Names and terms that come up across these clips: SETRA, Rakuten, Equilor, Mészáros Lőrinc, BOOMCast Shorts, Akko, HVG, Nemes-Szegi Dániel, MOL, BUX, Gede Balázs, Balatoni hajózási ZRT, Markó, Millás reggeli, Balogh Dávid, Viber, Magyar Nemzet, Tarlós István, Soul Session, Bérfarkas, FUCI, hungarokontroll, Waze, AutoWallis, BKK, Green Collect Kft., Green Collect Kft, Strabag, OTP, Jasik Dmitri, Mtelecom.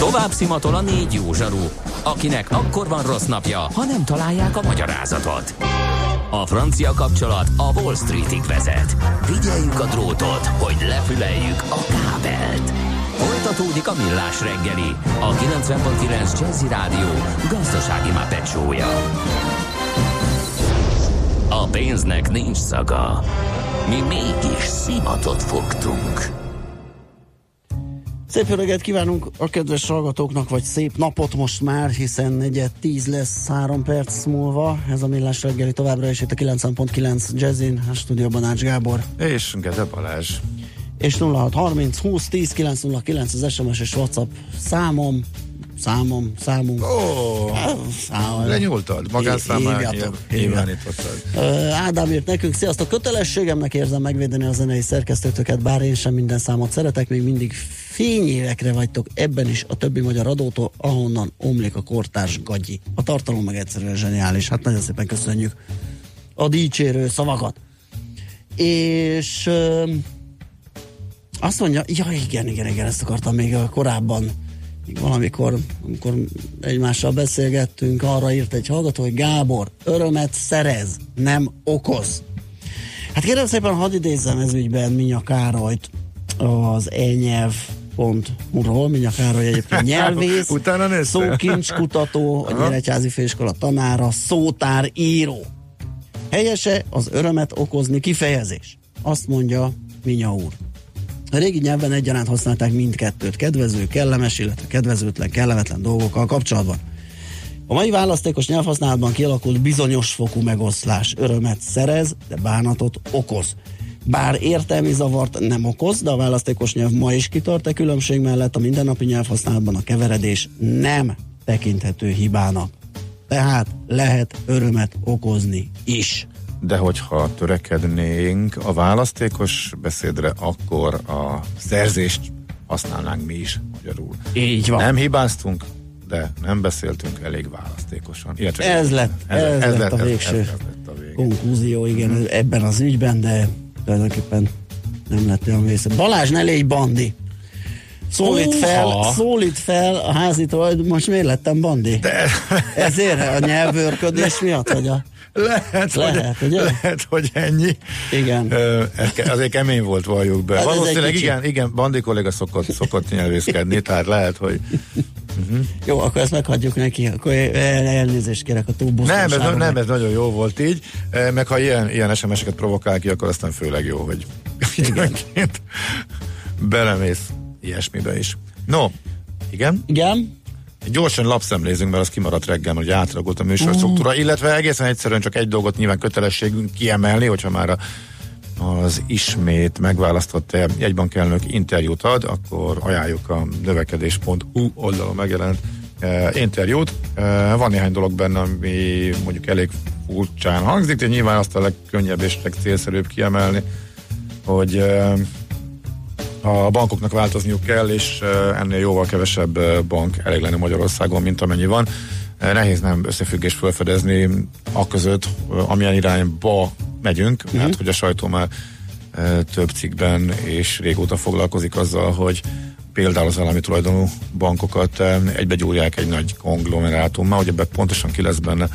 Tovább szimatol a négy jó zsaru, akinek akkor van rossz napja, ha nem találják a magyarázatot. A francia kapcsolat a Wall Streetig vezet. Figyeljük a drótot, hogy lefüleljük a kábelt. Folytatódik a Millás reggeli, a 90.9 Jazzy Rádió gazdasági mápecsója. A pénznek nincs szaga. Mi mégis szimatot fogtunk. Szép jó reggelt kívánunk a kedves hallgatóknak, vagy szép napot most már, hiszen 9:10 lesz 3 perc múlva. Ez a Millás reggeli továbbra is itt a 90.9 Jazzin, a stúdióban Ács Gábor. És Gede Balázs. És 0630 20 10 909 az SMS és WhatsApp számunk. Lenyúltad, magánszámát nyilvánítottad. Ádám írt nekünk, sziasztok, kötelességemnek érzem megvédeni a zenei szerkesztőtöket, bár én sem minden számot szeretek, még mindig fényévekre vagytok ebben is a többi magyar adótól, ahonnan omlik a kortárs gagyi. A tartalom meg egyszerűen zseniális, hát nagyon szépen köszönjük a dicsérő szavakat. És azt mondja, igen, ezt akartam még korábban, valamikor, amikor egymással beszélgettünk, arra írt egy hallgató, hogy Gábor, örömet szerez, nem okoz. Hát kérem szépen, hadd idézzem ez ügyben Minya Károlyt az enyelv.hu-ról. Minya Károly egyébként nyelvész, szókincskutató, a Nyíregyházi Főiskola tanára, szótár író. Helyese az örömet okozni kifejezés. Azt mondja Minya úr. A régi nyelven egyaránt használták mindkettőt, kedvező, kellemes, illetve kedvezőtlen, kellemetlen dolgokkal kapcsolatban. A mai választékos nyelvhasználatban kialakult bizonyos fokú megoszlás. Örömet szerez, de bánatot okoz. Bár értelmi zavart nem okoz, de a választékos nyelv ma is kitart a különbség mellett, a mindennapi nyelvhasználatban a keveredés nem tekinthető hibának. Tehát lehet örömet okozni is. De hogyha törekednénk a választékos beszédre, akkor a szerzést használnánk mi is magyarul. Így van. Nem hibáztunk, de nem beszéltünk elég választékosan. Ez lett a végső konklúzió, igen, ebben az ügyben, de tulajdonképpen nem lett olyan vésze. Balázs, ne légy bandi! Szólít fel a házitól, hogy most miért lettem bandi? De. Ezért a nyelvőrködés miatt, vagy a... Lehet, hogy ennyi. Igen. Azért kemény volt, valljuk be. Hát valószínűleg igen, bandi kolléga szokott nyelvészkedni, tehát lehet, hogy... Uh-huh. Jó, akkor ezt meghagyjuk neki, akkor elnézést kérek a túlbusztóságon. Nem, ez nagyon jó volt így, meg ha ilyen SMS-eket provokál ki, akkor aztán főleg jó, hogy mindenként belemész ilyesmibe is. No, igen. Gyorsan lapszemlézünk, mert az kimaradt reggel, hogy átragolt a műsor struktúra, illetve egészen egyszerűen csak egy dolgot nyilván kötelességünk kiemelni, hogyha már az ismét megválasztott jegybankelnök interjút ad, akkor ajánljuk a növekedés.hu oldalon megjelent interjút. Van néhány dolog benne, ami mondjuk elég furcsán hangzik, de nyilván azt a legkönnyebb és legcélszerűbb kiemelni, hogy... A bankoknak változniuk kell, és ennél jóval kevesebb bank elég lenne Magyarországon, mint amennyi van. Nehéz nem összefüggést felfedezni aközött, amilyen irányba megyünk, mert hogy a sajtó már több cikkben és régóta foglalkozik azzal, hogy például az állami tulajdonú bankokat egybegyúrják egy nagy konglomerátummal, hogy ebben pontosan ki lesz benne,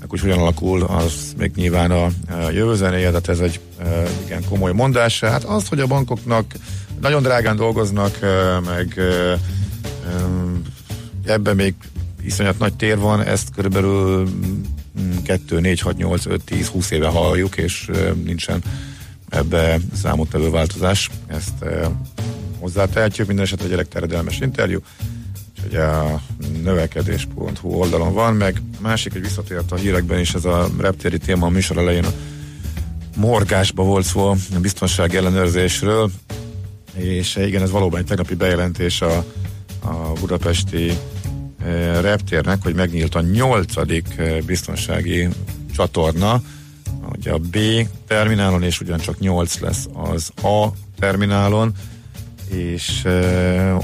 meg úgy hogyan alakul, az még nyilván a jövő zenéje, de ez egy igen komoly mondás. Hát az, hogy a bankoknak nagyon drágán dolgoznak, meg ebben még iszonyat nagy tér van, ezt körülbelül 2, 4, 6, 8, 5, 10, 20 éve halljuk, és nincsen ebbe számottevő változás. Ezt hozzátehetjük, minden esetre egy terjedelmes interjú, úgyhogy a növekedés.hu oldalon van, meg a másik, hogy visszatért a hírekben is ez a reptéri téma, a műsor elején a morgásba volt szó a biztonsági ellenőrzésről, és igen, ez valóban egy tegnapi bejelentés a budapesti reptérnek, hogy megnyílt a 8. biztonsági csatorna, ugye a B terminálon, és ugyancsak 8 lesz az A terminálon, és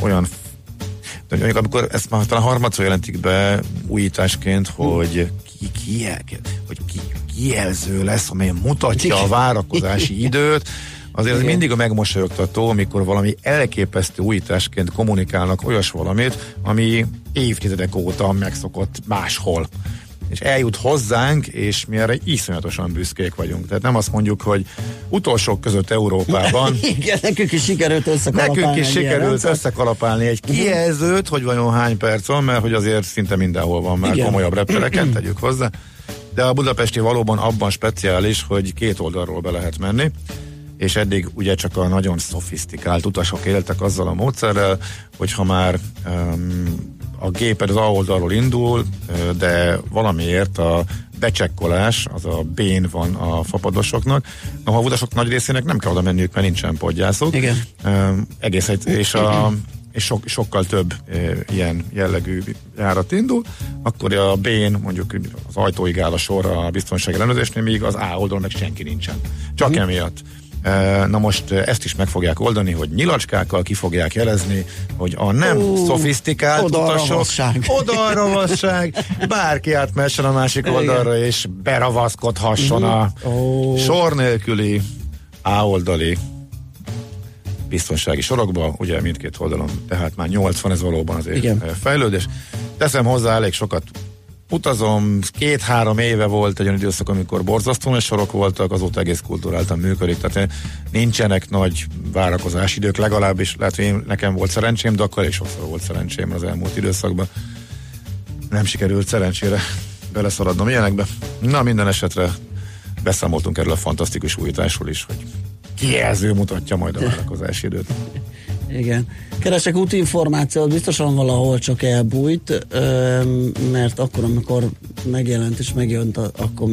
olyan, amikor ezt már talán harmadszor jelentik be újításként, hogy kijelző lesz, amely mutatja a várakozási időt, Azért az mindig a megmosolyogtató, amikor valami elképesztő újításként kommunikálnak olyas valamit, ami évtizedek óta megszokott máshol. És eljut hozzánk, és mi erre iszonyatosan büszkék vagyunk. Tehát nem azt mondjuk, hogy utolsók között Európában. Igen, nekünk is sikerült összekalapálni egy kijelzőt, hogy vajon hány percon, mert hogy azért szinte mindenhol van már komolyabb reptereket, tegyük hozzá. De a budapesti valóban abban speciális, hogy két oldalról be lehet menni, és eddig ugye csak a nagyon szofisztikált utasok éltek azzal a módszerrel, hogy ha már a géped az A oldalról indul, de valamiért a becsekkolás, az a bén van a fapadosoknak. Na, a utasok nagy részének nem kell oda menniük, mert nincsen podgyászok. Igen. Egész sokkal több ilyen jellegű járat indul, akkor a B-n mondjuk az ajtóig áll a sor a biztonsági ellenőrzésnél, míg az A oldalon meg senki nincsen. Csak emiatt. Na most ezt is meg fogják oldani, hogy nyilacskákkal ki fogják jelezni, hogy a nem szofisztikált utasok odarravasság, bárki átmessen a másik oldalra, és beravaszkodhasson a sor nélküli A oldali biztonsági sorokba, ugye mindkét oldalon, tehát már 80, ez valóban azért fejlődés. Teszem hozzá, elég sokat utazom, 2-3 éve volt egy olyan időszak, amikor borzasztóan sorok voltak, azóta egész kulturáltan működik, tehát nincsenek nagy várakozási idők, legalábbis lehet, hogy nekem volt szerencsém, de akkor is sokszor volt szerencsém az elmúlt időszakban. Nem sikerült szerencsére beleszaladnom ilyenekbe. Na, minden esetre beszámoltunk erről a fantasztikus újításról is, hogy kijelző mutatja majd a várakozási időt. Igen. Keresek útinformációt, biztosan valahol csak elbújt, mert akkor, amikor megjelent és megjött, akkor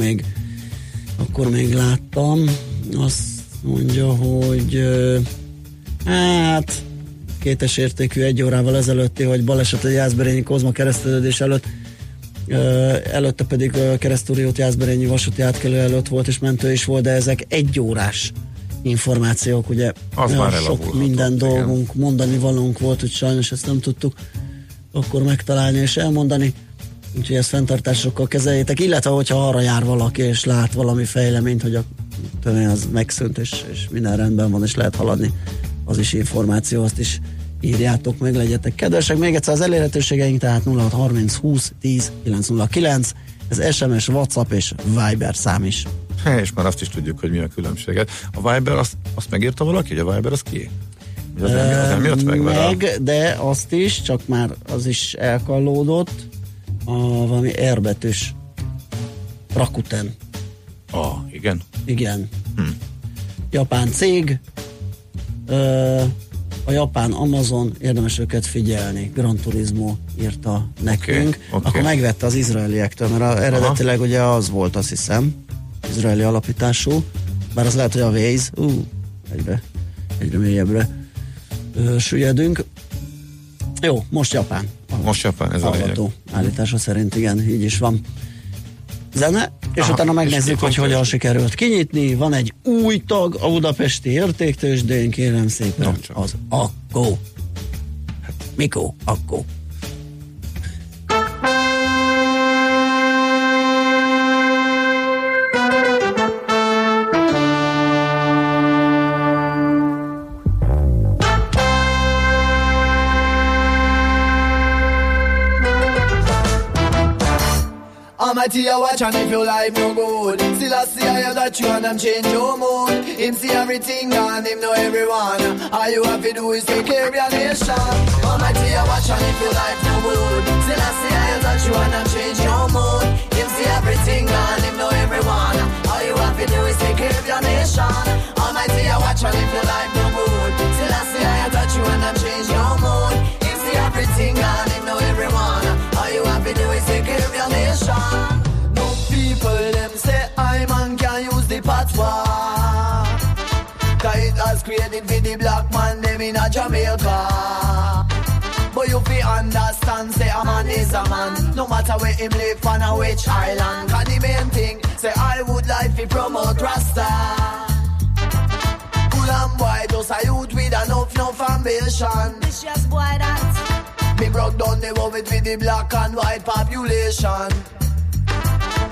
még láttam. Azt mondja, hogy hát kétes értékű 1 órával ezelőtti, hogy baleset a Jászberényi-Kozma kereszteződés előtt, előtte pedig Keresztúriót-Jászberényi vasúti átkelő előtt volt, és mentő is volt, de ezek 1 órás információk, ugye sok minden dolgunk, mondani valónk volt, hogy sajnos ezt nem tudtuk akkor megtalálni és elmondani, úgyhogy ezt fenntartásokkal kezeljétek, illetve hogyha arra jár valaki és lát valami fejleményt, hogy a tömény az megszűnt és minden rendben van és lehet haladni, az is információ, azt is írjátok meg, legyetek kedvesek. Még egyszer az elérhetőségeink, tehát 0630 20 10 909, ez SMS, WhatsApp és Viber szám is. És már azt is tudjuk, hogy mi a különbséget. A Viber, azt megírta valaki, hogy a Viber az ki? Az nem jött meg, de azt is, csak már az is elkallódott, valami R betűs. Rakuten. Igen? Igen. Japán cég, a japán Amazon, érdemes őket figyelni. Gran Turismo írta nekünk. Okay. Akkor megvette az izraeliektől, mert eredetileg ugye az volt, azt hiszem, izraeli alapítású, bár az lehet, hogy a Waze, egyre mélyebbre süllyedünk. Jó, most Japán. Most Japán, ez a lényeg. Állítása szerint, igen, így is van. Zene, és utána megnézzük, hogy hogyan sikerült kinyitni. Van egy új tag a budapesti értéktőzsdén, kérem szépen, az Akko. Mikó, Akko. Tia, watch and if your life no good. Still I see I hear that you and them change your mood. Him see everything and him know everyone. All you have to do is take care of your nation. Oh my Tia, watch and if your life no good. Still I see I hear that you and them change your mood. Him see everything and him know everyone. All you have to do is take care of your nation. Oh my Tia, watch and if your life no good. Still I see I hear that you and them change your mood. Him see everything and him know everyone. All you have to do is take care of your nation. Patois. Cause it was created for the black man, them in a Jamaica. But you fi understand, say a man is a man, no matter where him live on a which island. Cause the main thing, say I would like to promote Rasta. Cool and boy, those a youth with enough, no foundation. Vicious boy that. Me broke down the world with the black and white population.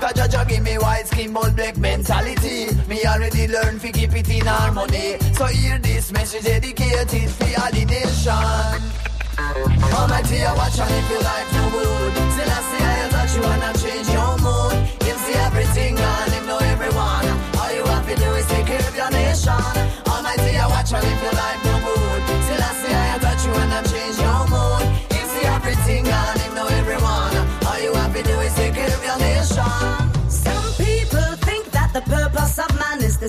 Cause Jaja give me white skin but black mentality. Me already learned to keep it in harmony. So hear this message dedicated for all the nation. Almighty, I watch on if your life no good. Still I see I that you wanna change your mood. Him see everything and him know everyone. All you have to do is take care of your nation. Almighty, I watch on if your life no good. Still I see I that you wanna change your mood. Him see everything and him know everyone. All you have to do is take care of your nation. The purpose of man is to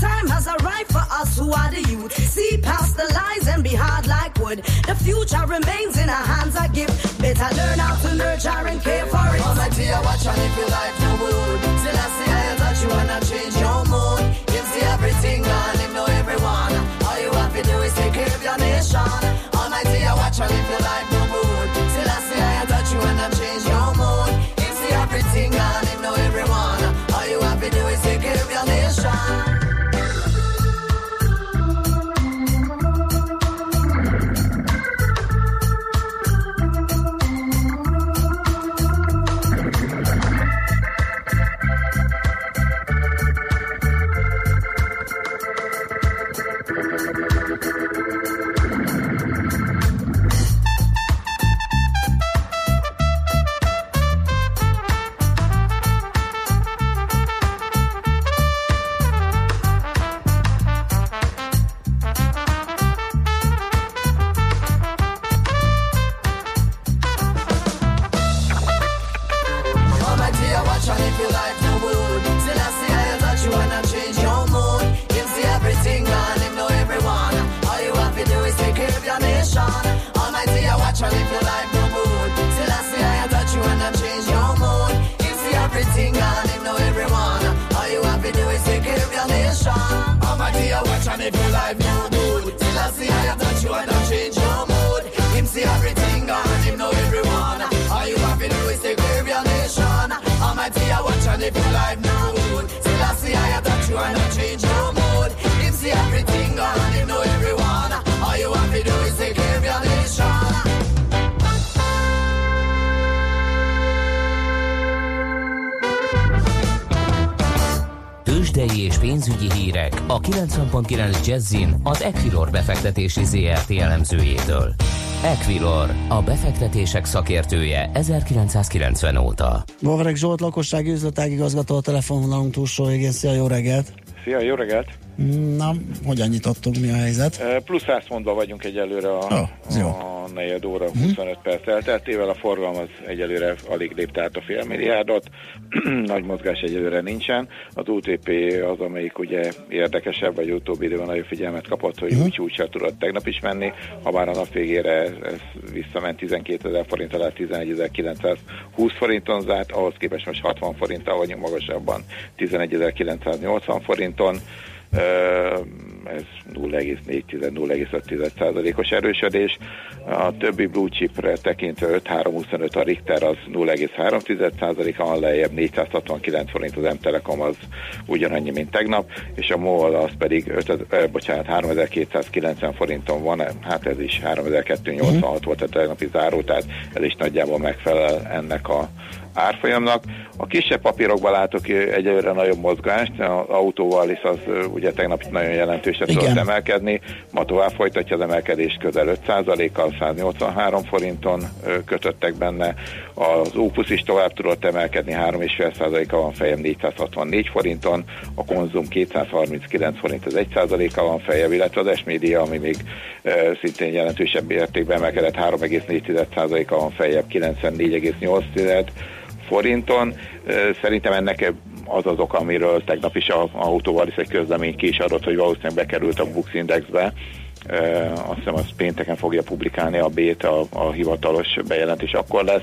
time has arrived for us who are the youth. See past the lies and be hard like wood. The future remains in our hands, I give. Better learn how to nurture and care for it. Almighty, I watch on if your life no good. Till I see I that you wanna change your mood. Him see everything and him know everyone. All you have to do is take care of your nation. Almighty, I watch on if your life no good. Till I see I that you wanna change your mood. Him see everything and him know everyone. All you have to do is take care of your nation. A 90.9 Jazzin az Equilor befektetési ZRT elemzőjétől. Equilor, a befektetések szakértője 1990 óta. Bavarek Zsolt, lakossági üzletág igazgató, a telefonvonalunk túlsó végén. Szia, jó reggelt! Szia, jó reggelt! Na, hogyan nyitottunk, mi a helyzet? Plusz 100 pontban vagyunk egyelőre a negyed óra, 25 perc elteltével. A forgalom az egyelőre alig lépte át a fél milliárdot, nagy mozgás egyelőre nincsen. Az OTP az, amelyik ugye érdekesebb, vagy utóbbi időben nagyon figyelmet kapott, hogy úgy csúcsra tudott tegnap is menni, ha már a nap végére ez visszament 12.000 forint alá, 11.920 forinton zárt, ahhoz képest most 60 forinttal vagyunk magasabban, 11.980 forinton. Ez 0,4-0,5%-os erősödés. A többi blue chipre tekintve 5.325 a Richter, az 0,3%-a lejjebb, 469 forint az Mtelecom, az ugyanannyi, mint tegnap, és a MOL az pedig 3.290 forinton van, hát ez is 3.286 volt a tegnapi záró, tehát ez is nagyjából megfelel ennek a árfolyamnak. A kisebb papírokban látok egyelőre nagyobb mozgást, az AutoWallis az ugye tegnap nagyon jelentősen tudott emelkedni, ma tovább folytatja az emelkedést, közel 5%-kal, 183 forinton kötöttek benne. Az Opus is tovább tudott emelkedni, 3,5%-a van fejem, 464 forinton, a Konzum 239 forint, az 1%-a van fejem, illetve az S-média, ami még szintén jelentősebb értékben emelkedett, 3,4%-a van feljebb, 94,8 forinton. Szerintem ennek az az oka, amiről tegnap is a AutoWallis egy közlemény ki is adott, hogy valószínűleg bekerült a BUX indexbe. Azt hiszem, az pénteken fogja publikálni a BÉT, a hivatalos bejelentés akkor lesz.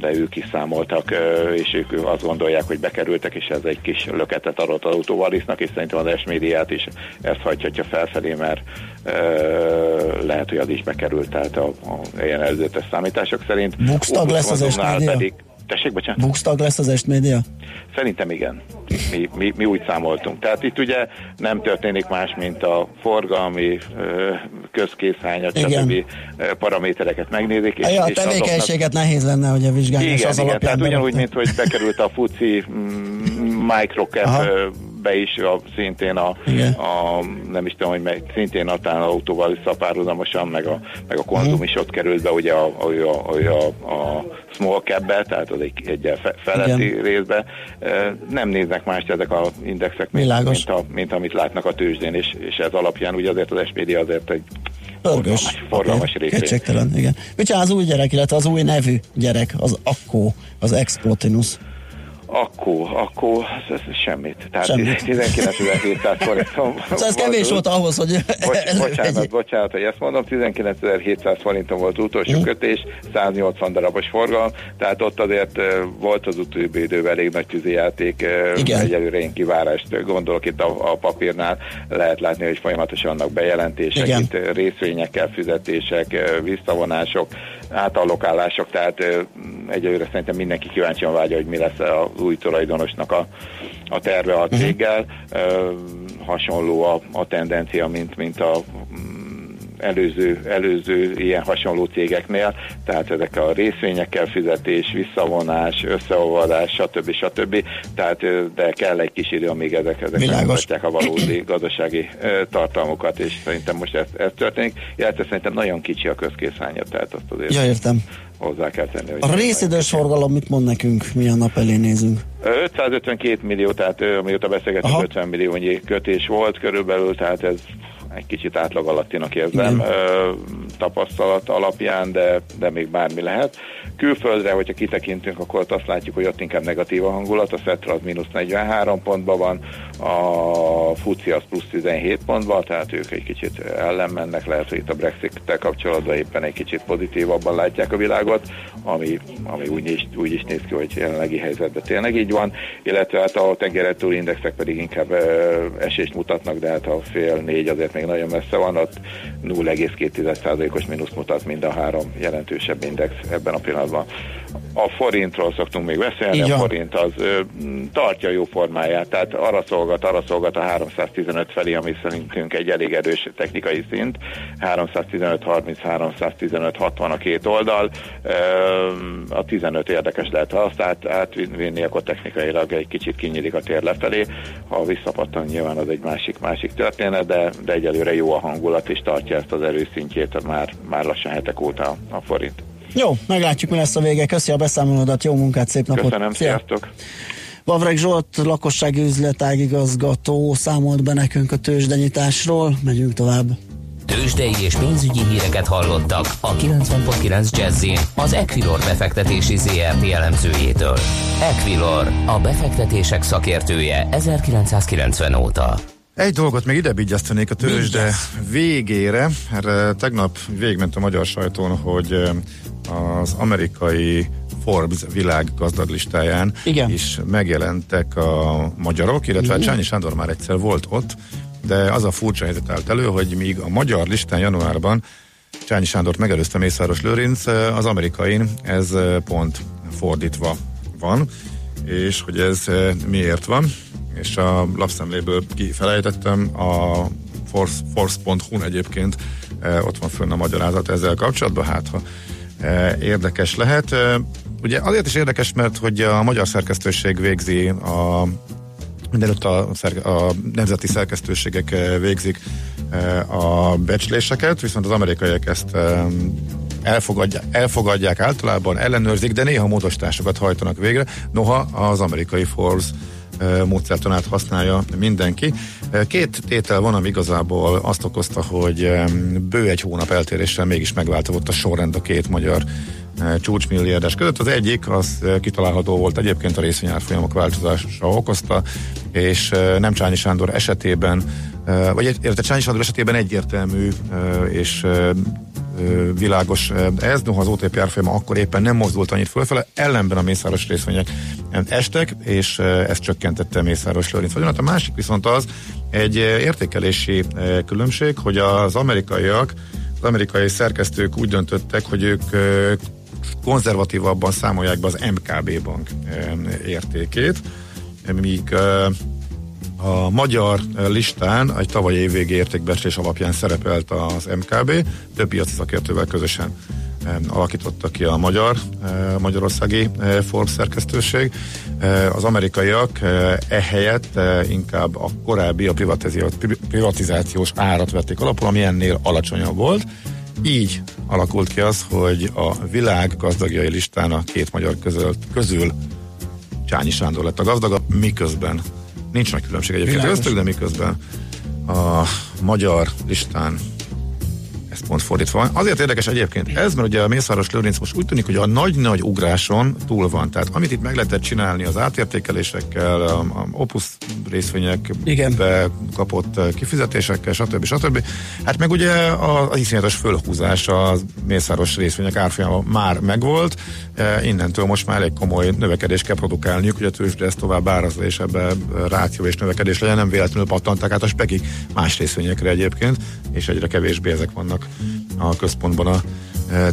de ők is számoltak, és ők azt gondolják, hogy bekerültek, és ez egy kis löketet adott az AutoWallisnak, és szerintem az S-médiát is ezt hagyhatja felfelé, mert lehet, hogy az is bekerült, tehát a ilyen előzetes számítások szerint. BUX tag lesz az S-média? BUX tag lesz az S-média? Szerintem igen. Mi úgy számoltunk. Tehát itt ugye nem történik más, mint a forgalmi, közkészhányat, stb. Paramétereket megnézik. És a tevékenységet azoknak... nehéz lenne, hogy a vizsgálni az alapján. Igen, tehát ugyanúgy, mint hogy bekerült a FUCI microcap be is, szintén szintén talán autóval szapárhuzamosan, meg a konzum is ott került be, ugye a small cap-be, tehát az egy feletti részbe. Nem néznek mást ezek az indexek, mint amit látnak a tőzsdén, és ez alapján ugye azért az S&P azért egy forgalmas része. Kétségtelen, igen. Micsoda az új gyerek, illetve az új nevű gyerek, az Akko, az Explotinus. Akko, ez semmit. Tehát 19.700 forinton. Ez kevés volt ahhoz, hogy... Bocsánat, hogy ezt mondom, 19.700 forinton volt utolsó kötés, 180 darabos forgalom, tehát ott azért volt az utóbbi időben elég nagy tűzijáték. Egyelőre én kivárást gondolok itt a papírnál. Lehet látni, hogy folyamatosan vannak bejelentések, itt részvényekkel fizetések, visszavonások, átallokálások, tehát egyelőre szerintem mindenki kíváncsian vágya, hogy mi lesz az új tulajdonosnak a terve a céggel. Hasonló a tendencia, mint a előző ilyen hasonló cégeknél, tehát ezek a részvényekkel fizetés, visszavonás, összeolvadás, stb. Tehát, de kell egy kis idő, amíg ezek megmutatják a valódi gazdasági tartalmukat, és szerintem most ez történik. Illetve szerintem nagyon kicsi a közkészhánya, tehát azt azért... Ja, értem. Hozzá kell tenni. A részidős forgalom mit mond nekünk, milyen nap elé nézünk? 552 millió, tehát amióta beszélgetünk, 50 milliónyi kötés volt körülbelül, tehát ez egy kicsit átlag alattinak érzem tapasztalat alapján, de még bármi lehet. Külföldre, hogyha kitekintünk, akkor azt látjuk, hogy ott inkább negatív a hangulat, a SETRA az mínusz 43 pontban van, a FUCI az plusz 17 pontban, tehát ők egy kicsit ellen mennek, lehet, hogy itt a Brexit-tel kapcsolatban éppen egy kicsit pozitívabban látják a világot, ami úgy is néz ki, hogy jelenlegi helyzetben tényleg így van, illetve hát a tengeren túli indexek pedig inkább esést mutatnak, de hát a fél négy azért még nagyon messze van, ott 0,2%-os mínusz mutat mind a három jelentősebb index ebben a pillanatban. A forintról szoktunk még beszélni, a forint az tartja jó formáját, tehát arra szolgat a 315 felé, ami szerintünk egy elég erős technikai szint, 315-30, 315-60 a két oldal, a 15 érdekes lehet, ha azt átvinni, akkor technikailag egy kicsit kinyílik a tér lefelé, ha visszapattan nyilván az egy másik történet, de egyelőre jó a hangulat, és tartja ezt az erőszintjét már lassan hetek óta a forint. Jó, meglátjuk, mi lesz a vége. Köszi a beszámolódat, jó munkát, szép napot. Köszönöm, sziasztok! Vavreg Zsolt, lakossági üzletágigazgató számolt be nekünk a tőzsdenyitásról. Megyünk tovább. Tőzsdei és pénzügyi híreket hallottak a 90.9 Jazz-in az Equilor befektetési ZRT elemzőjétől. Equilor, a befektetések szakértője 1990 óta. Egy dolgot még idebigyeztenék a tőzsde végére. Erre tegnap végigment a magyar sajtón, hogy az amerikai Forbes világ gazdag listáján is megjelentek a magyarok, illetve Csányi Sándor már egyszer volt ott, de az a furcsa helyzet állt elő, hogy míg a magyar listán januárban Csányi Sándort megelőzte Mészáros Lőrinc, az amerikain ez pont fordítva van, és hogy ez miért van, és a lapszemléből kifelejtettem, a force.hu-n egyébként ott van fönn a magyarázat ezzel kapcsolatban, hát ha érdekes lehet. Ugye azért is érdekes, mert hogy a magyar szerkesztőség végzi mindenütt a nemzeti szerkesztőségek végzik a becsléseket, viszont az amerikaiak ezt elfogadják általában, ellenőrzik, de néha módosításokat hajtanak végre, noha az amerikai Forbes módszertanát használja mindenki. Két tétel van, ami igazából azt okozta, hogy bő egy hónap eltéréssel mégis megváltozott a sorrend a két magyar csúcsmilliárdes között. Az egyik, az kitalálható volt, egyébként a részvényárfolyamok változása okozta, és nem Csányi Sándor esetében, vagy Csányi Sándor esetében egyértelmű és világos ez, noha az OTP árfolyama akkor éppen nem mozdult annyit fölfele, ellenben a Mészáros részvények estek, és ezt csökkentette Mészáros Lőrinc vagyonát. A másik viszont az egy értékelési különbség, hogy az amerikai szerkesztők úgy döntöttek, hogy ők konzervatívabban számolják be az MKB bank értékét, míg a magyar listán egy tavalyi évvégi értékbecslés alapján szerepelt az MKB, több piaci szakértővel közösen alakította ki a magyarországi Forbes szerkesztőség. Az amerikaiak ehelyett inkább a korábbi, a privatizációs árat vették alapul, ami ennél alacsonyabb volt. Így alakult ki az, hogy a világ gazdagjai listán a két magyar közül Csányi Sándor lett a gazdagabb, miközben nincs nagy különbség egyébként köztük, de miközben a magyar listán ez pont fordítva van. Azért érdekes egyébként ez, mert ugye a Mészáros Lőrinc most úgy tűnik, hogy a nagy-nagy ugráson túl van. Tehát amit itt meg lehetett csinálni az átértékelésekkel, a Opus részvényekbe kapott kifizetésekkel, stb. Hát meg ugye az iszonyatos fölhúzás a Mészáros részvények árfolyama már megvolt, innentől most már elég komoly növekedést kell produkálniuk, hogy a tőzsde ez tovább árazza, és ebbe ráció és növekedés legyen, nem véletlenül pattanták át a spekig más részvényekre egyébként, és egyre kevésbé ezek vannak a központban a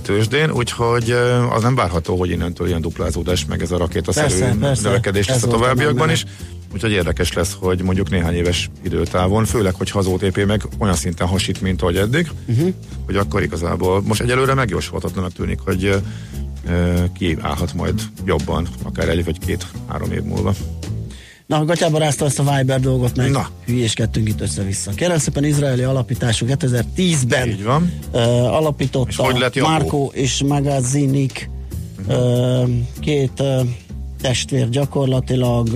tőzsdén, úgyhogy az nem várható, hogy innentől ilyen duplázódás, meg ez a rakétaszerű növekedés lesz a továbbiakban is, úgyhogy érdekes lesz, hogy mondjuk néhány éves időtávon, főleg, hogyha az OTP meg olyan szinten hasít, mint ahogy eddig, hogy akkor igazából most egyelőre megjósolhatatlanak tűnik, hogy ki állhat majd jobban, akár egy vagy két-három év múlva. Na, a gatyába rázta ezt a Viber dolgot meg. Na. Hülyéskedtünk itt össze-vissza. Kérem szépen, izraeli alapítású 2010-ben alapította és Markó és Magazinik két testvér gyakorlatilag.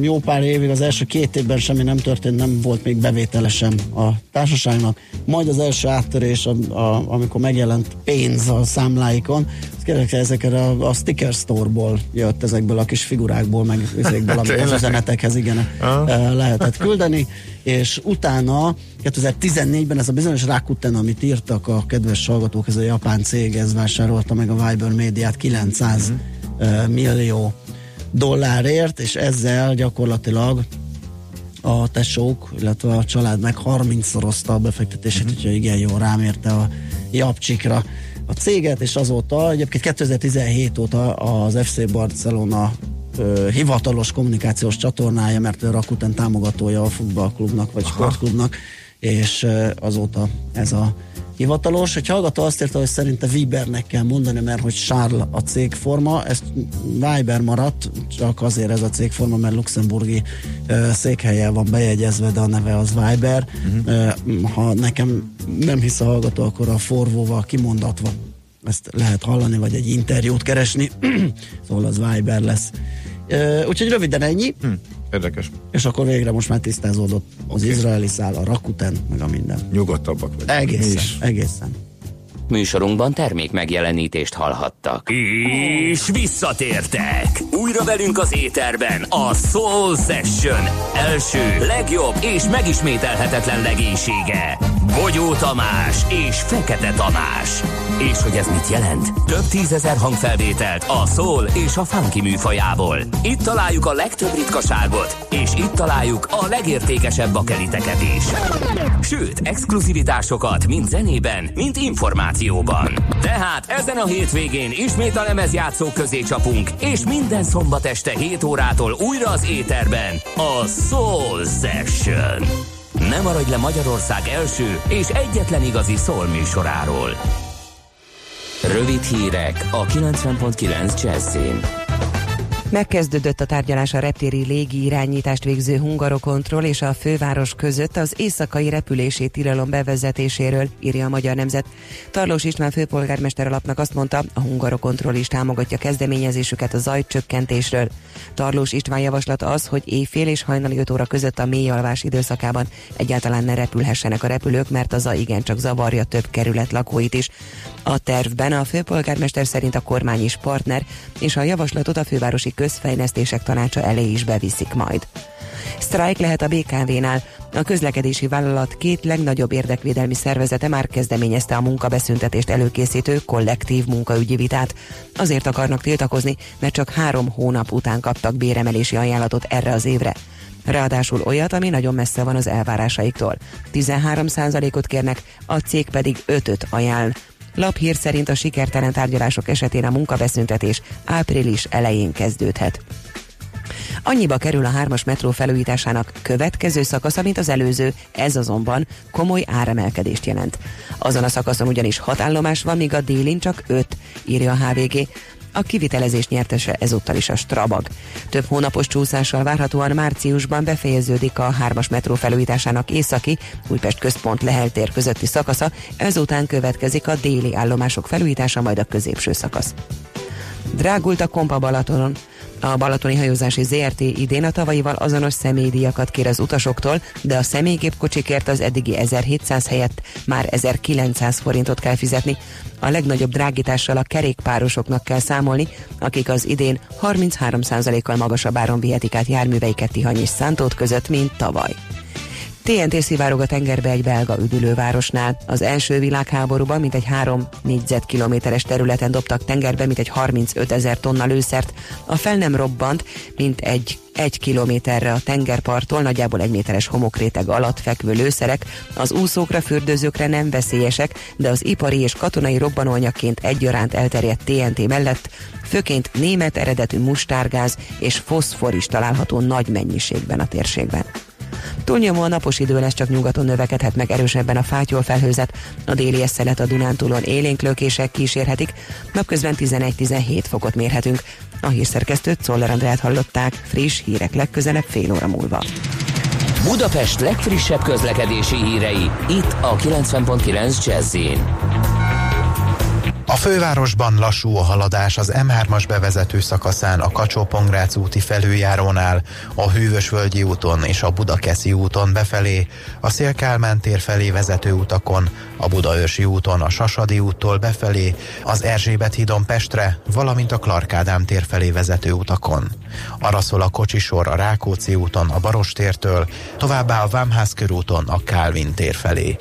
Jó pár évig, az első két évben semmi nem történt, nem volt még bevétele sem a társaságnak. Majd az első áttörés, amikor megjelent pénz a számláikon, ezekkel a sticker store-ból jött, ezekből a kis figurákból, meg üzékből, amit az üzenetekhez igen lehetett küldeni, és utána 2014-ben ez a bizonyos Rakuten, amit írtak a kedves hallgatók, ez a japán cég, ez vásárolta meg a Viber médiát 900 millió dollárért, és ezzel gyakorlatilag a tesók, illetve a család meg 30-szorozta a befektetését, úgyhogy igen jól rámérte a japcsikra a céget, és azóta egyébként 2017 óta az FC Barcelona hivatalos kommunikációs csatornája, mert Rakuten támogatója a futballklubnak, vagy sportklubnak, és azóta ez a hivatalos. Egy hallgató azt írta, hogy szerinte Vibernek kell mondani, mert hogy Charles a cégforma, ezt Viber maradt, csak azért ez a cégforma, mert luxemburgi székhelyen van bejegyezve, de a neve az Viber. Ha nekem nem hisz a hallgató, akkor a forvóval kimondatva ezt lehet hallani, vagy egy interjút keresni, szóval az Viber lesz. Úgyhogy röviden ennyi. Érdekes. És akkor végre most már tisztázódott az izraeli szál, a Rakuten, meg a minden. Nyugodtabbak vagyunk. Egészen. Műsorunkban termék megjelenítést hallhattak. És visszatértek! Újra velünk az éterben a Soul Session első, legjobb és megismételhetetlen legénysége. Bogyó Tamás és Fekete Tamás. És hogy ez mit jelent? Több tízezer hangfelvételt a soul és a funky műfajából. Itt találjuk a legtöbb ritkaságot, és itt találjuk a legértékesebb bakeliteket is. Sőt, exkluzivitásokat mind zenében, mind információban. Tehát ezen a hétvégén ismét a lemezjátszók közé csapunk, és minden szombat este 7 órától újra az éterben a Soul Session. Ne maradj le Magyarország első és egyetlen igazi soul műsoráról. Rövid hírek a 90.9 Jazzin. Megkezdődött a tárgyalás a reptéri légi irányítást végző hungarokontroll és a főváros között az éjszakai repülési tilalom bevezetéséről, írja a Magyar Nemzet. Tarlós István főpolgármester a lapnak azt mondta, a hungarokontroll is támogatja kezdeményezésüket a zajcsökkentésről. Tarlós István javaslata az, hogy éjfél és hajnali 5 óra között a mély alvás időszakában egyáltalán ne repülhessenek a repülők, mert a zaj igencsak zavarja több kerület lakóit is. A tervben a főpolgármester szerint a kormány is partner, és a javaslatot a fővárosi közfejlesztések tanácsa elé is beviszik majd. Sztrájk lehet a BKV-nál. A közlekedési vállalat két legnagyobb érdekvédelmi szervezete már kezdeményezte a munkabeszüntetést előkészítő kollektív munkaügyi vitát. Azért akarnak tiltakozni, mert csak 3 hónap után kaptak béremelési ajánlatot erre az évre. Ráadásul olyat, ami nagyon messze van az elvárásaiktól. 13%-ot kérnek, a cég pedig 5-öt ajánl. Laphír szerint a sikertelen tárgyalások esetén a munkabeszüntetés április elején kezdődhet. Annyiba kerül a 3-as metró felújításának következő szakasza, mint az előző, ez azonban komoly áremelkedést jelent. Azon a szakaszon ugyanis 6 állomás van, míg a délin csak 5, írja a HVG. A kivitelezés nyertese ezúttal is a Strabag. Több hónapos csúszással várhatóan márciusban befejeződik a 3-as metró felújításának északi, Újpest központ Lehel tér közötti szakasza, ezután következik a déli állomások felújítása, majd a középső szakasz. Drágult a kompa Balatonon. A Balatoni Hajózási ZRT idén a tavalyival azonos személydíjakat kér az utasoktól, de a személygépkocsikért az eddigi 1700 helyett már 1900 forintot kell fizetni. A legnagyobb drágítással a kerékpárosoknak kell számolni, akik az idén 33%-kal magasabb áron vihetik át járműveiket Tihany és Szántót között, mint tavaly. TNT szivárog a tengerbe egy belga üdülővárosnál. Az első világháborúban mintegy 3 négyzetkilométeres területen dobtak tengerbe mintegy 35 000 tonna lőszert. A fel nem robbant, mintegy 1 kilométerre a tengerparttól nagyjából 1 méteres homokréteg alatt fekvő lőszerek az úszókra, fürdőzőkre nem veszélyesek, de az ipari és katonai robbanóanyagként egyaránt elterjedt TNT mellett főként német eredetű mustárgáz és foszfor is található nagy mennyiségben a térségben. Túlnyomóan napos idő lesz, csak nyugaton növekedhet meg erősebben a fátyolfelhőzet, a déli eszelet a Dunántúlon élénk lökések kísérhetik, napközben 11-17 fokot mérhetünk. A hírszerkesztőt, Czoller Andrát hallották, friss hírek legközelebb fél óra múlva. Budapest legfrissebb közlekedési hírei, itt a 90.9 Jazz-in. A fővárosban lassú a haladás az M3-as bevezető szakaszán, a Kacsó-Pongrác úti felüljárónál, a Hűvösvölgyi úton és a Budakeszi úton befelé, a Széll-Kálmán tér felé vezető utakon, a Budaörsi úton, a Sasadi úttól befelé, az Erzsébet hídon Pestre, valamint a Clark Ádám tér felé vezető utakon. Arra szól a kocsisor a Rákóczi úton, a Barostértől, továbbá a Vámház körúton, a Kálvin tér felé.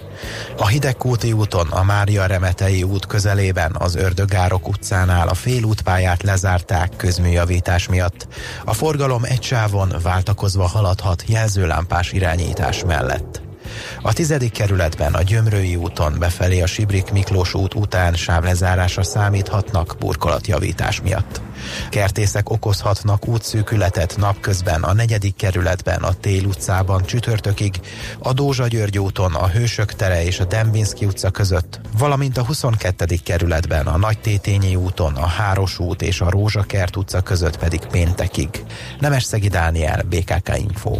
A Hidegkúti úton, a Mária Remetei út közelében, az Ördögárok utcánál a félútpályát lezárták közműjavítás miatt. A forgalom egy sávon váltakozva haladhat jelzőlámpás irányítás mellett. A 10. kerületben a Gyömrői úton befelé a Sibrik Miklós út után sávlezárásra számíthatnak burkolatjavítás miatt. Kertészek okozhatnak útszűkületet napközben a 4. kerületben a Tél utcában csütörtökig, a Dózsa-György úton a Hősök tere és a Dembinszki utca között, valamint a 22. kerületben a Nagytétényi úton a Háros út és a Rózsakert utca között pedig péntekig. Nemes-Szegi Dániel, BKK Info.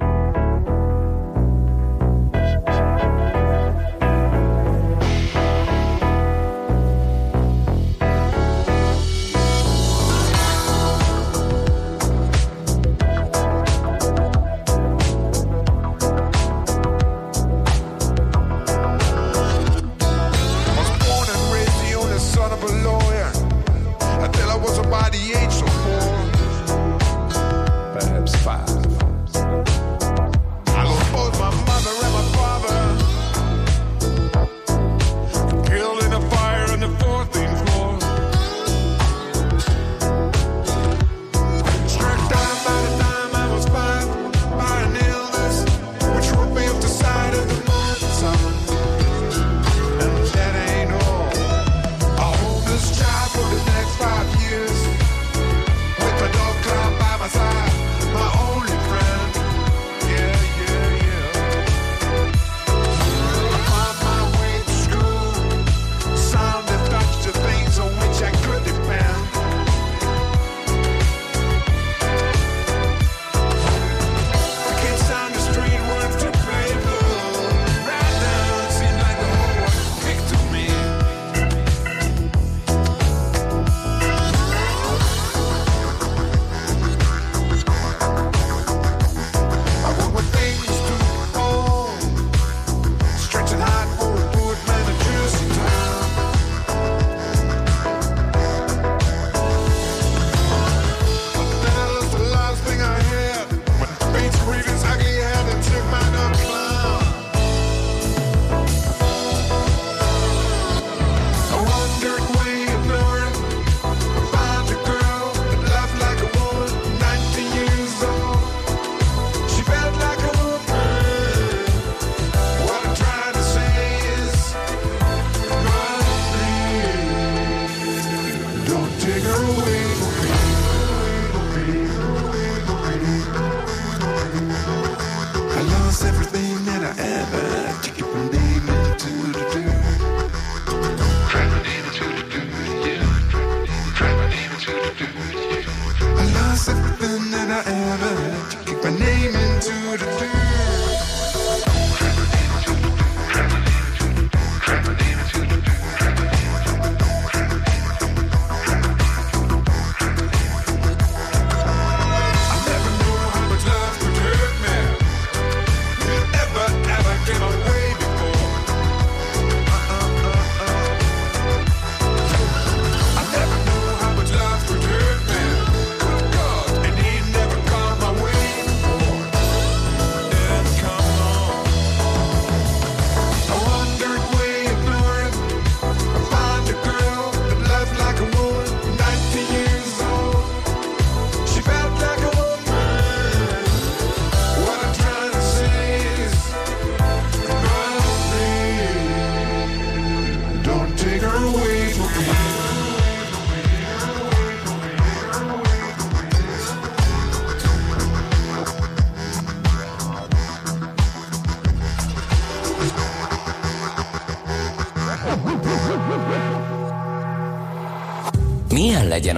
By the age of 4, perhaps 5. legyen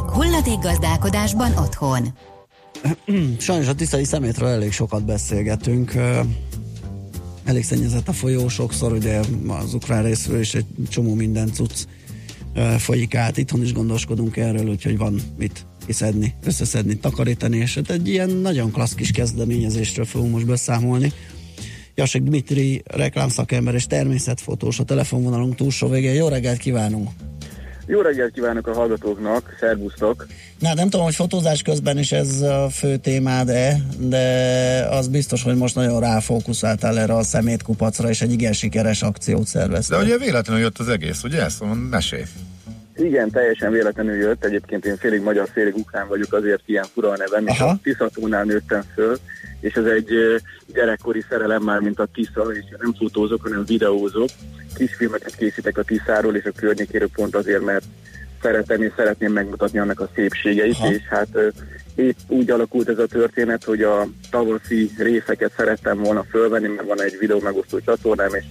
Hulladékgazdálkodásban otthon. Sajnos a tiszai szemétről elég sokat beszélgetünk. Elég szennyezett a folyó, sokszor ugye az ukrán részről is egy csomó minden cucc folyik át, itthon is gondoskodunk erről, úgyhogy van mit kiszedni, összeszedni, takarítani, és hát egy ilyen nagyon klassz kis kezdeményezésről fogunk most beszámolni. Jasik Dmitri, reklámszakember és természetfotós a telefonvonalunk túlsó végén. Jó reggelt kívánunk! Jó reggelt kívánok a hallgatóknak, szervusztok! Na, nem tudom, hogy fotózás közben is ez a fő témád-e, de az biztos, hogy most nagyon ráfókuszáltál erre a szemétkupacra, és egy igen sikeres akciót szerveztél. De ugye véletlenül jött az egész, ugye? Szóval mesélj! Igen, teljesen véletlenül jött. Egyébként én félig magyar, félig ukrán vagyok, azért ilyen fura a nevem, és a Tisza-tónál nőttem föl, és ez egy gyerekkori szerelem már, mint a Tisza, és nem fotózok, hanem videózok. Kisfilmeket készítek a Tiszáról és a környékéről pont azért, mert szeretem és szeretném megmutatni annak a szépségeit, és hát épp úgy alakult ez a történet, hogy a tavaszi részeket szerettem volna fölvenni, mert van egy videó megosztó csatornám, és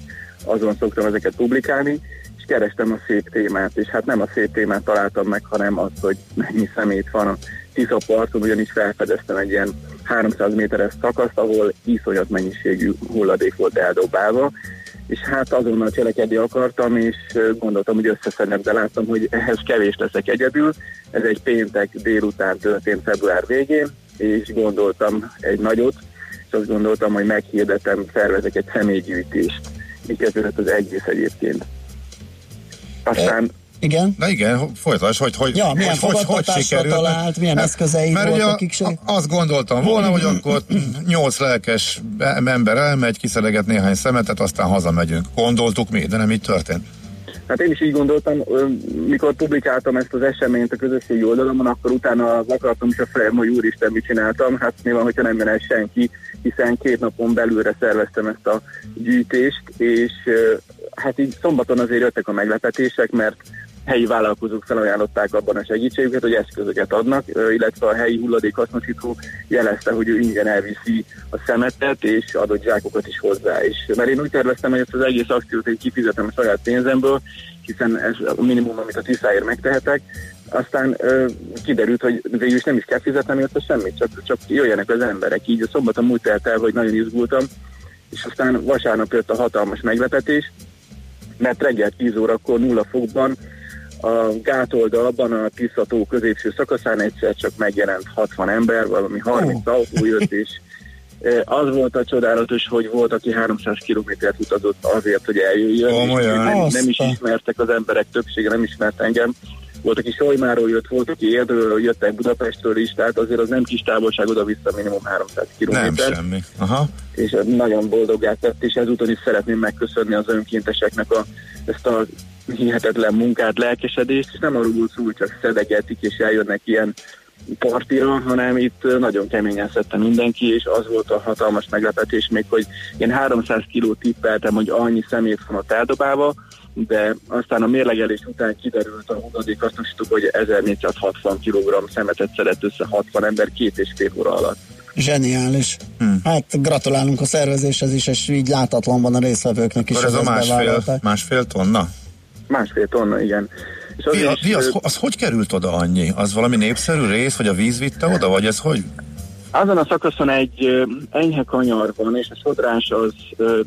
azon szoktam ezeket publikálni, és kerestem a szép témát, és hát nem a szép témát találtam meg, hanem azt, hogy mennyi szemét van a Tisza parton, ugyanis felfedeztem egy ilyen 300 méteres szakaszt, ahol iszonyat mennyiségű hulladék volt eldobálva, és hát azonnal cselekedni akartam, és gondoltam, hogy összeszedem, de láttam, hogy ehhez kevés leszek egyedül. Ez egy péntek délután történt, február végén, és gondoltam egy nagyot, és azt gondoltam, hogy meghirdetem, szervezek egy személygyűjtést. Így kezdődött az egész egyébként. Aztán... Igen? Na igen, folytatás, hogy sikerült. Talált, milyen eszközeid voltak? Azt gondoltam volna, hogy akkor 8 lelkes ember elmegy, kiszeleget néhány szemetet, aztán hazamegyünk. Gondoltuk mi, de nem így történt. Hát én is így gondoltam, mikor publikáltam ezt az eseményt a közösségi oldalon, akkor utána akartam is a fejem, hogy úristen, mit csináltam. Hát mi van, hogyha nem jön el senki, hiszen 2 napon belülre szerveztem ezt a gyűjtést, és hát így szombaton azért jöttek a meglepetések, mert helyi vállalkozók felajánlották abban a segítségüket, hogy eszközöket adnak, illetve a helyi hulladékhasznosító jelezte, hogy ő ingyen elviszi a szemetet, és adott zsákokat is hozzá. És mert én úgy terveztem, hogy ezt az egész akciót én kifizetem a saját pénzemből, hiszen ez a minimum, amit a Tiszáért megtehetek. Aztán kiderült, hogy végül is nem is kell fizetnem, illetve semmit, csak jöjjenek az emberek. Így a szombaton múlt el, hogy nagyon izgultam, és aztán vasárnap jött a hatalmas meglepetés, mert reggel 10 órakor 0 fokban a gátoldalban a Tisza-tó középső szakaszán egyszer csak megjelent 60 ember, valami 30 autó jött, és az volt a csodálatos, hogy volt, aki 300 kilométert utazott azért, hogy eljöjjön, nem is ismertek az emberek, többsége nem ismert engem. Volt, aki Solymáról jött, volt, aki Érdőről jöttek, Budapestről is, tehát azért az nem kis távolság, oda-vissza minimum 300 kilométer. Nem semmi. Aha. És nagyon boldoggá tett, és ezúton is szeretném megköszönni az önkénteseknek ezt a hihetetlen munkát, lelkesedést, és nem arról volt szó, csak szedegetik, és eljönnek ilyen partira, hanem itt nagyon keményen szedte mindenki, és az volt a hatalmas meglepetés még, hogy én 300 kilót tippeltem, hogy annyi szemét van ott eldobálva, de aztán a mérlegelés után kiderült a hulladékhasznosító, hogy 1460 kg szemetet szedett össze 60 ember 2,5 óra alatt. Zseniális. Hát gratulálunk a szervezéshez is, és így látatlanban a résztvevőknek is. Ez a másfél tonna? Másfél tonna, igen. Az hogy került oda annyi? Az valami népszerű rész, vagy a víz vitte oda, vagy ez hogy? Azon a szakaszon egy enyhe kanyar van, és a sodrás az,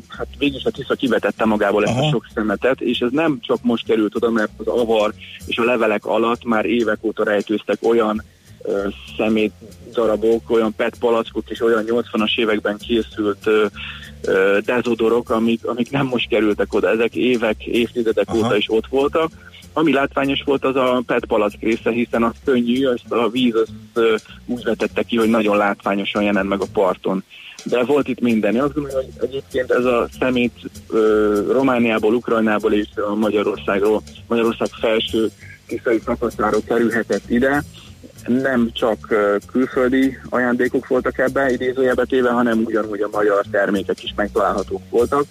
hát végül a Tisza kivetette magából ezt a sok szemetet, és ez nem csak most került oda, mert az avar és a levelek alatt már évek óta rejtőztek olyan szemét darabok, olyan PET palackok és olyan 80-as években készült dezodorok, amik nem most kerültek oda. Ezek évek, évtizedek óta is ott voltak. Ami látványos volt, az a PET palack része, hiszen az könnyű, azt a víz úgy vetette ki, hogy nagyon látványosan jelent meg a parton. De volt itt minden. Én azt gondolom, hogy egyébként ez a szemét Romániából, Ukrajnából és Magyarország felső tiszai tapasztáról kerülhetett ide. Nem csak külföldi ajándékok voltak ebben idézőjelbe téve, hanem ugyanúgy a magyar termékek is megtalálhatók voltak.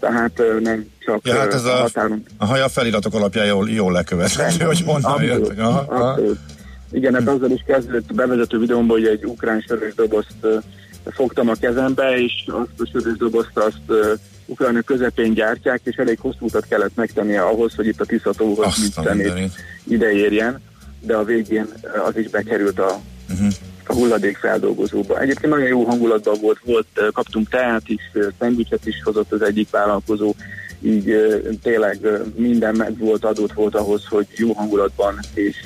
Tehát nem csak ja, hát ez a haja feliratok alapján jól lekövethető, hogy honnan jöttek. Igen, hát azzal is kezdődött bevezető videómban, hogy egy ukrán sörös dobozt fogtam a kezembe, és azt a sörös dobozt Ukrajna közepén gyártják, és elég hosszú utat kellett megtennie ahhoz, hogy itt a Tisza-tóhoz mit ide érjen, de a végén az is bekerült a hulladékfeldolgozóba. Egyébként nagyon jó hangulatban volt, kaptunk teát is, szendvicset is hozott az egyik vállalkozó, így tényleg minden meg volt, adott volt ahhoz, hogy jó hangulatban és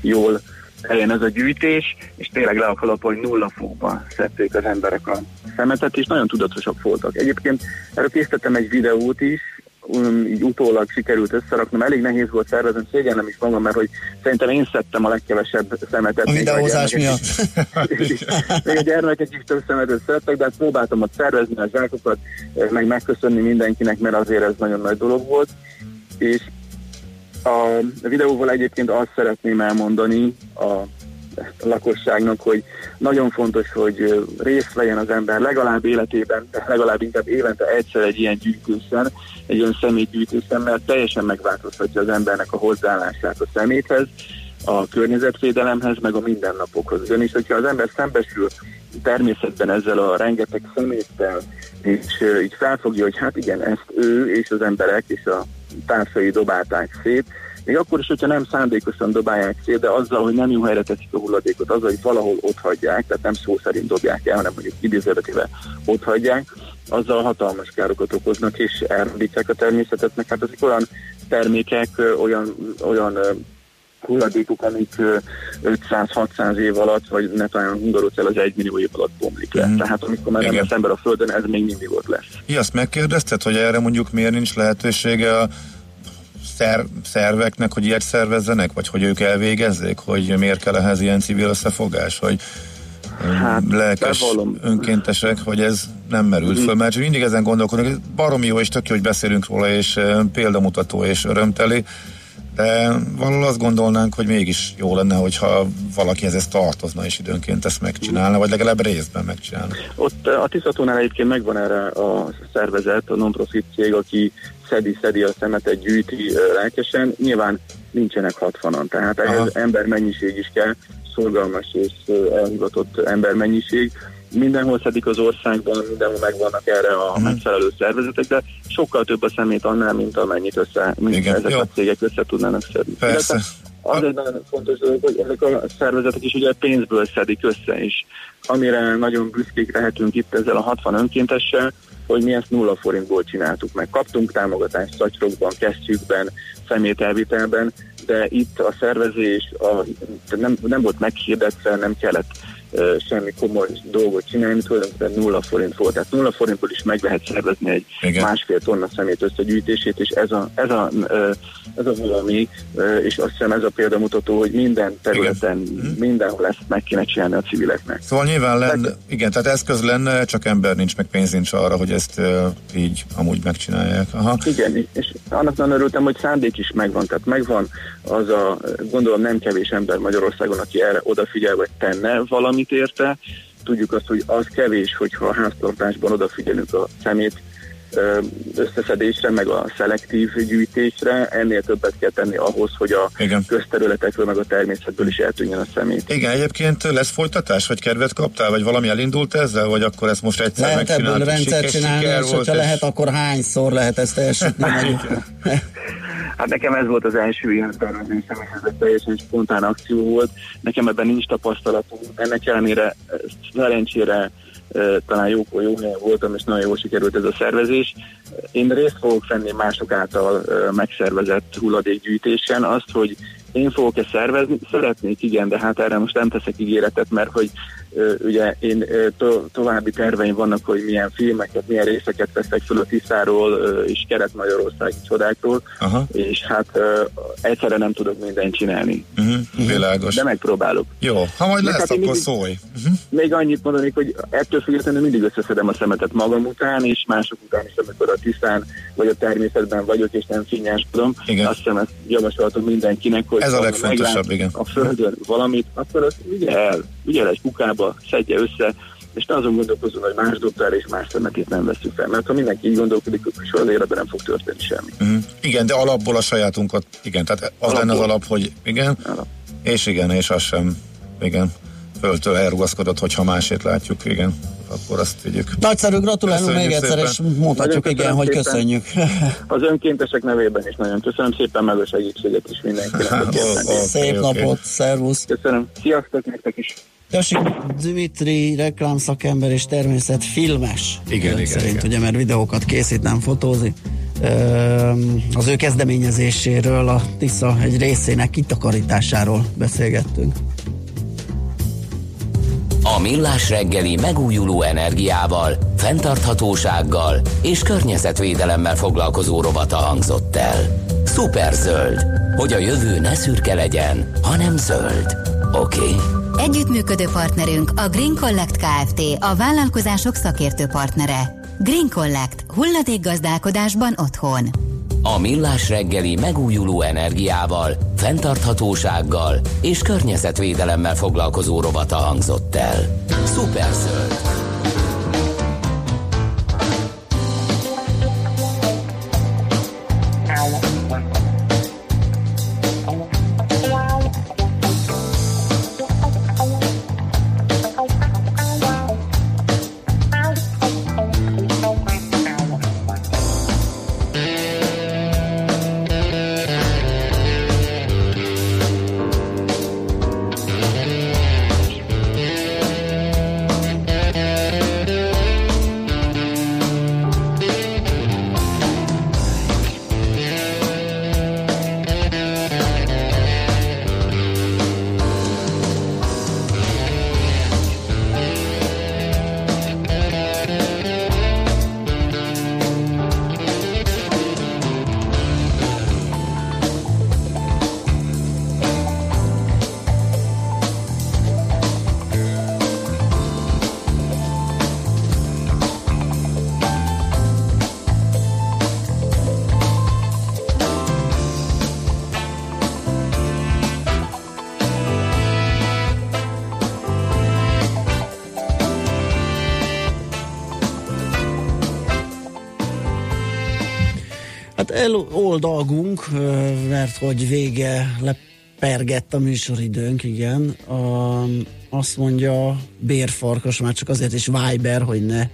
jól helyen ez a gyűjtés, és tényleg le a kalapon, hogy 0 fokban szedték az emberek a szemetet, és nagyon tudatosak voltak. Egyébként erről készítettem egy videót is, így utólag sikerült összeraknom, elég nehéz volt szervezni, szégyellem is magam, mert hogy szerintem én szedtem a legkevesebb szemetet. A videózás miatt. Még a gyermekek is több szemetet szedtek, de hát próbáltam ott szervezni a zsákokat, meg megköszönni mindenkinek, mert azért ez nagyon nagy dolog volt, és a videóval egyébként azt szeretném elmondani a lakosságnak, hogy nagyon fontos, hogy részt legyen az ember legalább életében, legalább inkább évente egyszer egy ilyen gyűjtősen, egy olyan szemétgyűjtősen, mert teljesen megváltoztatja az embernek a hozzáállását a szeméthez, a környezetvédelemhez, meg a mindennapokhoz. Ugyanis, hogyha az ember szembesül természetben ezzel a rengeteg szeméttel, és így felfogja, hogy hát igen, ezt ő és az emberek és a társai dobálták szét, még akkor is, hogyha nem szándékosan dobálják szét, de azzal, hogy nem jó helyre teszik a hulladékot, azzal, hogy valahol ott hagyják, tehát nem szó szerint dobják el, hanem mondjuk idézőletével ott hagyják, azzal hatalmas károkat okoznak, és elrondítják a természetet, meg hát ezek olyan termékek, olyan hulladékok, amik 500-600 év alatt, vagy netán hungarokontroll az 1 millió év alatt bomlik le. Tehát amikor már nem az ember a földön, ez még mindig ott lesz. Azt megkérdezted, hogy erre mondjuk miért nincs lehetősége a szerveknek, hogy ilyet szervezzenek, vagy hogy ők elvégezzék, hogy miért kell ehhez ilyen civil összefogás, hogy hát, lelkes önkéntesek, hogy ez nem merül föl, mert mindig ezen gondolkodunk, ez baromi jó, és tök jó, hogy beszélünk róla, és példamutató, és örömteli, de valahol azt gondolnánk, hogy mégis jó lenne, hogyha valakihez ezt tartozna, és időnként ezt megcsinálna, vagy legalább részben megcsinálna. Ott a Tisza-tónál egyébként megvan erre a szervezet, a non-profit cég, aki szedi a szemetet, gyűjti lelkesen. Nyilván nincsenek 60-an, tehát ehhez embermennyiség is kell, szorgalmas és elhivatott embermennyiség. Mindenhol szedik az országban, mindenhol megvannak erre a megfelelő szervezetek, de sokkal több a szemét annál, mint amennyit ezek a cégek össze tudnának szedni. Persze. Az egy nagyon fontos dolog, hogy ezek a szervezetek is ugye pénzből szedik össze is. Amire nagyon büszkék lehetünk itt ezzel a 60 önkéntessel, hogy mi ezt 0 forintból csináltuk meg. Kaptunk támogatást szatyrokban, kesztyűkben, szemételvitelben, de itt a szervezés nem volt meghirdetve, nem kellett semmi komoly dolgot csinálni, tulajdonképpen 0 forint volt. Tehát 0 forintból is meg lehet szervezni egy másfél tonna szemét összegyűjtését, és ez a valami, és azt hiszem ez a példamutató, hogy minden területen, mindenhol ezt meg kéne csinálni a civileknek. Szóval nyilván tehát eszköz lenne, csak ember nincs, meg pénz nincs arra, hogy ezt így amúgy megcsinálják. Aha. Igen, és annak nagyon örültem, hogy szándék is megvan, tehát megvan az a, gondolom nem kevés ember Magyarországon, aki erre odafigyel, vagy tenne valami, amit érte. Tudjuk azt, hogy az kevés, hogyha a háztartásban odafigyelünk a szemét összeszedésre, meg a szelektív gyűjtésre, ennél többet kell tenni ahhoz, hogy a közterületekről, meg a természetből is eltűnjön a szemét. Igen, egyébként lesz folytatás, vagy kedvet kaptál, vagy valami elindult ezzel, vagy akkor ezt most egyszer lehet megcsinálni? Lehet ebből rendszer csinálni, és hogyha lehet, akkor hányszor lehet ezt elsütni? Hát nekem ez volt az első ilyen tervezésem, és ez egy teljesen spontán akció volt. Nekem ebben nincs tapasztalatom. Ennek ellenére szerencsére talán jó helyen voltam, és nagyon jól sikerült ez a szervezés. Én részt fogok venni mások által megszervezett hulladékgyűjtésen. Azt, hogy én fogok-e szervezni, szeretnék, igen, de hát erre most nem teszek ígéretet, mert hogy ugye én további terveim vannak, hogy milyen filmeket, milyen részeket veszek föl a Tiszáról és Kelet-Magyarországi csodákról, aha, és hát egyszerre nem tudok mindent csinálni. Uh-huh. Világos. De megpróbálok. Jó, ha majd lesz, hát akkor mindig, szólj. Uh-huh. Még annyit mondanék, hogy ettől függetlenül mindig összeszedem a szemetet magam után, és mások után is, amikor a Tiszán vagy a természetben vagyok, és nem finnyáskodom. Igen. Azt hiszem, ezt javasolhatom mindenkinek, hogy ez a legfontosabb, igen, a földön valamit, akkor azt vigyel egy kukába, szedje össze, és ne azon gondolkozom, hogy más dobtál és más szemetét nem veszünk fel, mert ha mindenki így gondolkodik, akkor az életben nem fog történni semmi. Mm. Igen, de alapból a sajátunkat, igen, tehát az alapból lenne az alap, hogy igen, alap. És igen, és az sem, igen, földtől elrugaszkodott, hogyha másét látjuk, igen, akkor azt vigyük. Nagyszerű, gratulálunk még egyszer, és mutatjuk, igen, hogy köszönjük. Az önkéntesek nevében is nagyon köszönöm szépen, meg a segítséget is mindenkinek. Szép napot, szervusz! Köszönöm, sziasztok nektek is! Tessék, Dmitri reklámszakember és természetfilmes. Igen. Ugye, mert videókat készít, nem fotózik. Az ő kezdeményezéséről, a Tisza egy részének kitakarításáról beszélgettünk. A Millás reggeli megújuló energiával, fenntarthatósággal és környezetvédelemmel foglalkozó rovata hangzott el. Szuperzöld, hogy a jövő ne szürke legyen, hanem zöld. Oké. Okay. Együttműködő partnerünk a Green Collect Kft., a vállalkozások szakértő partnere. Green Collect, hulladékgazdálkodásban otthon. A Millás reggeli megújuló energiával, fenntarthatósággal és környezetvédelemmel foglalkozó rovata hangzott el. Szuperzöld! Eloldalgunk, mert hogy vége, lepergett a műsoridőnk, igen. Azt mondja Bérfarkas, már csak azért is Viber, hogy ne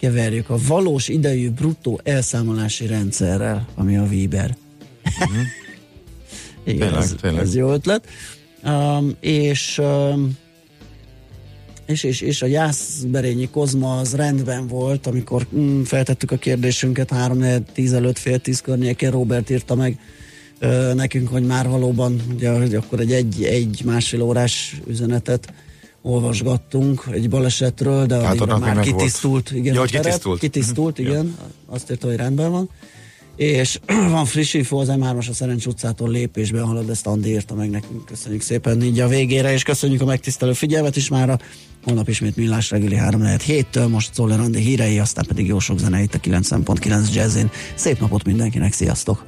keverjük a valós idejű bruttó elszámolási rendszerrel, ami a Viber. Mm-hmm. Igen, tényleg. Ez jó ötlet. És a Jászberényi Kozma az rendben volt, amikor feltettük a kérdésünket 3-10 előtt, fél 10 környéken Robert írta meg nekünk, hogy már valóban ugye, hogy akkor egy másfél órás üzenetet olvasgattunk egy balesetről, de hát már kitisztult. Igen, ja, kitisztult, igen, azt írta, hogy rendben van. És van friss info, az M3-as a Szerencs utcától lépésben halad, ezt Andi írta meg nekünk. Köszönjük szépen így a végére, és köszönjük a megtisztelő figyelmet is mára. Holnap ismét Millás reggeli 3-7-től, most Szoller Andi hírei, aztán pedig jó sok zene itt a 90.9 Jazzin. Szép napot mindenkinek, sziasztok!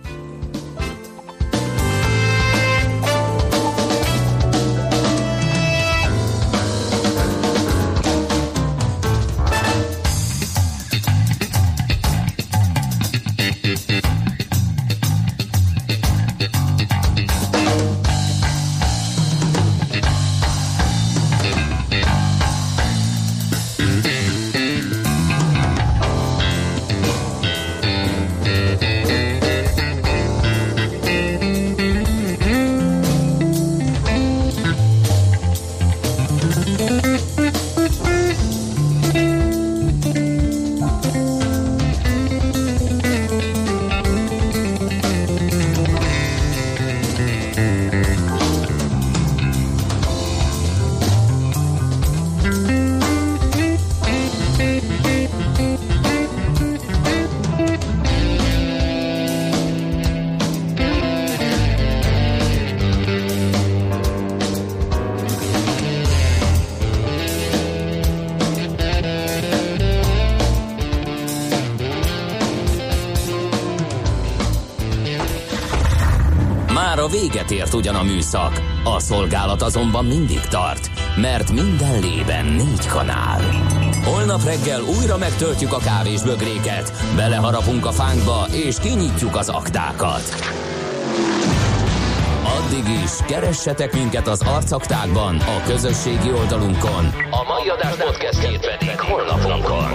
Mára véget ért ugyan a műszak, a szolgálat azonban mindig tart, mert minden lében 4 kanál. Holnap reggel újra megtöltjük a kávés bögréket, beleharapunk a fánkba és kinyitjuk az aktákat. Addig is, keressetek minket az arcaktákban, a közösségi oldalunkon. A mai adás podcastjét pedig holnapunkon.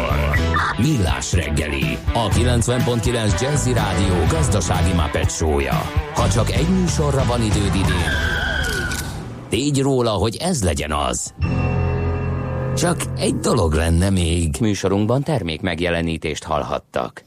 Millás reggeli, a 90.9 Jazzy Rádió gazdasági Muppet show-ja. Ha csak egy műsorra van időd idén, tégy róla, hogy ez legyen az. Csak egy dolog lenne még. Műsorunkban termék megjelenítést hallhattak.